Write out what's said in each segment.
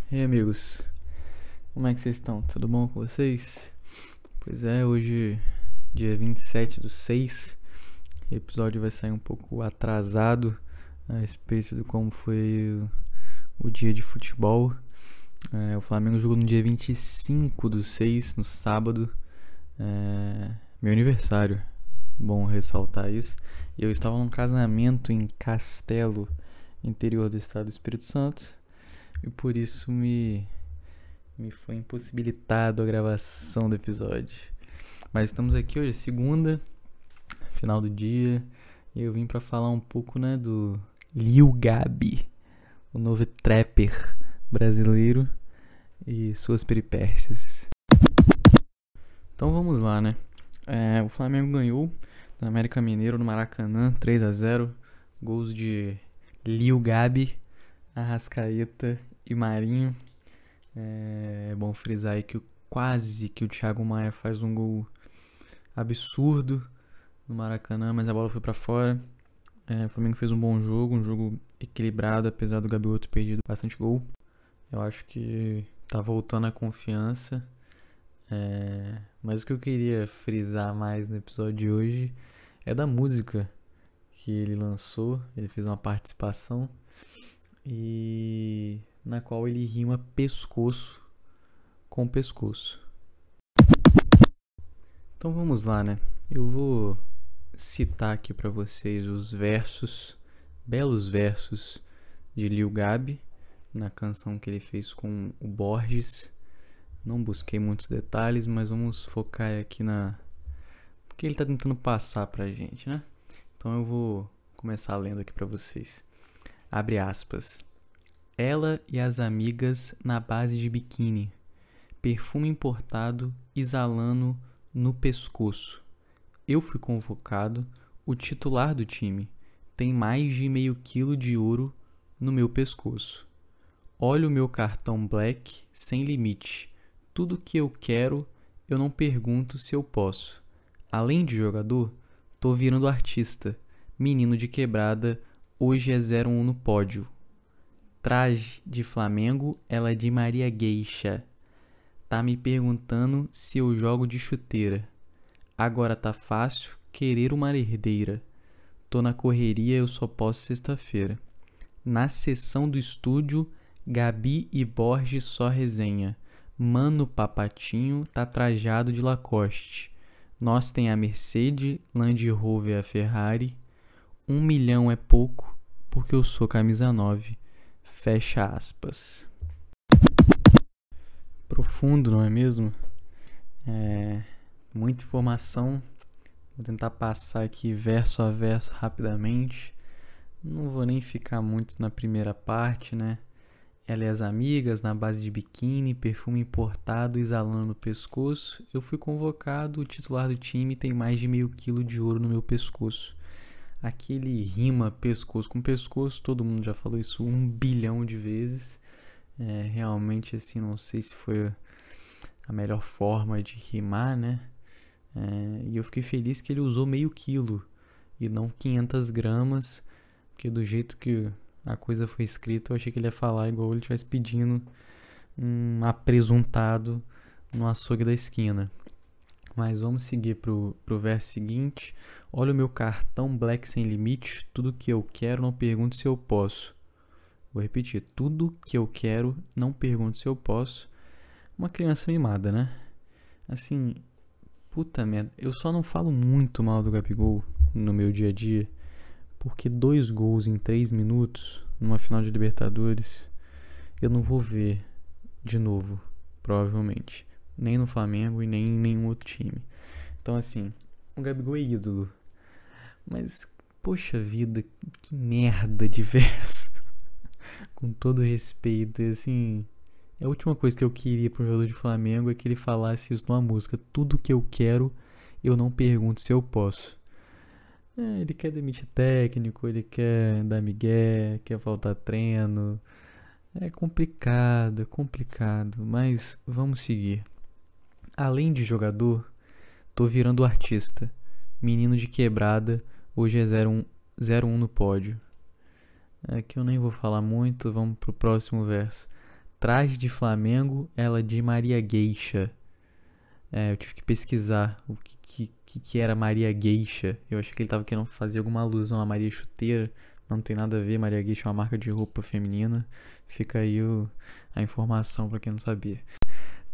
E aí, amigos, como é que vocês estão? Tudo bom com vocês? Pois é, hoje, dia 27/6, o episódio vai sair um pouco atrasado a respeito de como foi o dia de futebol. O Flamengo jogou no dia 25/6, no sábado. Meu aniversário, bom ressaltar isso. Eu estava num casamento em Castelo, interior do estado do Espírito Santo, e por isso me foi impossibilitado a gravação do episódio. Mas estamos aqui hoje, segunda, final do dia, e eu vim para falar um pouco, né, do Lil Gabi, o novo trapper brasileiro, e suas peripécias. Então vamos lá, né? O Flamengo ganhou no América Mineiro, no Maracanã, 3-0, gols de Lil Gabi, Arrascaeta e Marinho. É bom frisar aí que quase que o Thiago Maia faz um gol absurdo no Maracanã, mas a bola foi pra fora. O Flamengo fez um bom jogo, um jogo equilibrado, apesar do Gabigol ter perdido bastante gol. Eu acho que tá voltando a confiança. Mas o que eu queria frisar mais no episódio de hoje é da música que ele lançou. Ele fez uma participação e na qual ele rima pescoço com pescoço. Então vamos lá, né? Eu vou citar aqui pra vocês os versos, belos versos de Lil Gabi, na canção que ele fez com o Borges. Não busquei muitos detalhes, mas vamos focar aqui no que ele está tentando passar pra gente, né? Então eu vou começar lendo aqui pra vocês. Abre aspas. Ela e as amigas na base de biquíni. Perfume importado exalando no pescoço. Eu fui convocado, o titular do time. Tem mais de meio quilo de ouro no meu pescoço. Olha o meu cartão black sem limite. Tudo que eu quero, eu não pergunto se eu posso. Além de jogador, tô virando artista. Menino de quebrada, hoje é 0-1 no pódio. Traje de Flamengo, ela é de Maria Gueixa. Tá me perguntando se eu jogo de chuteira. Agora tá fácil querer uma herdeira. Tô na correria, eu só posso sexta-feira. Na sessão do estúdio, Gabi e Borges só resenha. Mano Papatinho tá trajado de Lacoste. Nós tem a Mercedes, Land Rover e a Ferrari. 1 milhão é pouco, porque eu sou camisa 9. Fecha aspas. Profundo, não é mesmo? Muita informação. Vou tentar passar aqui verso a verso rapidamente. Não vou nem ficar muito na primeira parte, né? Ela e as amigas, na base de biquíni, perfume importado, exalando no pescoço. Eu fui convocado, o titular do time tem mais de meio quilo de ouro no meu pescoço. Aqui ele rima pescoço com pescoço, todo mundo já falou isso 1 bilhão de vezes. Realmente, assim, não sei se foi a melhor forma de rimar, né? E eu fiquei feliz que ele usou meio quilo e não 500 gramas, porque do jeito que a coisa foi escrita, eu achei que ele ia falar igual ele estivesse pedindo um apresuntado no açougue da esquina. Mas vamos seguir pro verso seguinte. Olha o meu cartão black sem limite. Tudo que eu quero, não pergunto se eu posso. Vou repetir. Tudo que eu quero, não pergunto se eu posso. Uma criança mimada, né? Assim, puta merda. Eu só não falo muito mal do Gabigol no meu dia a dia. Porque 2 gols em 3 minutos, numa final de Libertadores, eu não vou ver de novo, provavelmente. Nem no Flamengo e nem em nenhum outro time. Então, assim, o Gabigol é ídolo. Mas, poxa vida, que merda de verso. Com todo respeito, e assim, a última coisa que eu queria pro jogador de Flamengo é que ele falasse isso numa música. Tudo que eu quero, eu não pergunto se eu posso. Ele quer demitir técnico, ele quer dar migué, quer faltar treino. É complicado, mas vamos seguir. Além de jogador, tô virando artista. Menino de quebrada, hoje é 0-1 no pódio. Aqui eu nem vou falar muito, vamos pro próximo verso. Traje de Flamengo, ela de Maria Gueixa. Eu tive que pesquisar o que era Maria Gueixa. Eu achei que ele tava querendo fazer alguma alusão a Maria Chuteira, mas não tem nada a ver. Maria Gueixa é uma marca de roupa feminina. Fica aí a informação pra quem não sabia.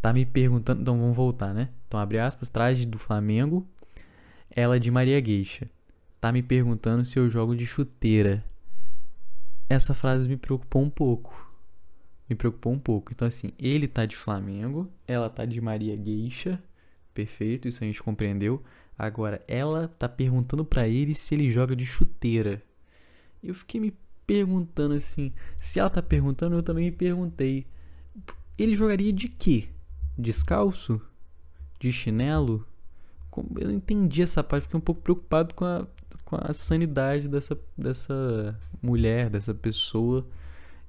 Tá me perguntando, então vamos voltar, né? Então abre aspas, traje do Flamengo, ela de Maria Gueixa. Tá me perguntando se eu jogo de chuteira. Essa frase me preocupou um pouco. Então, assim, ele tá de Flamengo, ela tá de Maria Gueixa. Perfeito, isso a gente compreendeu. Agora, ela tá perguntando pra ele se ele joga de chuteira. Eu fiquei me perguntando, assim, se ela tá perguntando, eu também me perguntei. Ele jogaria de quê? Descalço? De chinelo? Eu não entendi essa parte, fiquei um pouco preocupado com a sanidade dessa mulher, dessa pessoa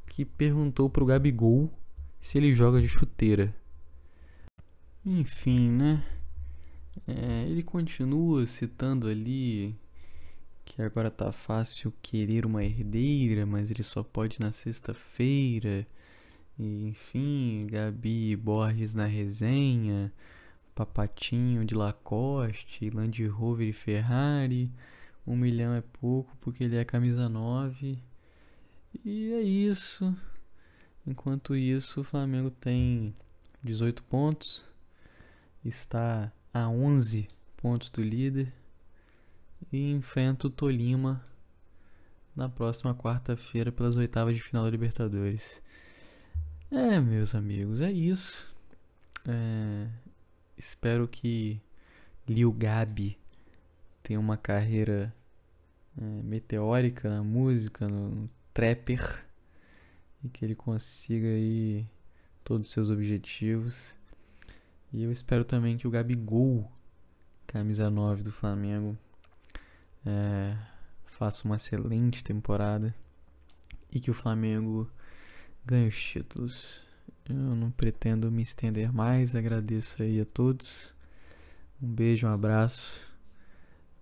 que perguntou pro Gabigol se ele joga de chuteira. Enfim, né? Ele continua citando ali que agora tá fácil querer uma herdeira, mas ele só pode na sexta-feira. Enfim, Gabi Borges na resenha, Papatinho de Lacoste, Land Rover e Ferrari, 1 milhão é pouco porque ele é camisa 9. E é isso. Enquanto isso, o Flamengo tem 18 pontos, está a 11 pontos do líder e enfrenta o Tolima na próxima quarta-feira pelas oitavas de final da Libertadores. Meus amigos, é isso. Espero que Lil Gabi tenha uma carreira meteórica na música, no trapper, e que ele consiga aí todos os seus objetivos. E eu espero também que o Gabigol, camisa 9 do Flamengo, faça uma excelente temporada e que o Flamengo ganho os títulos. Eu não pretendo me estender mais. Agradeço aí a todos. Um beijo, um abraço.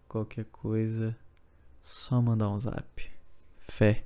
Qualquer coisa, só mandar um zap. Fé.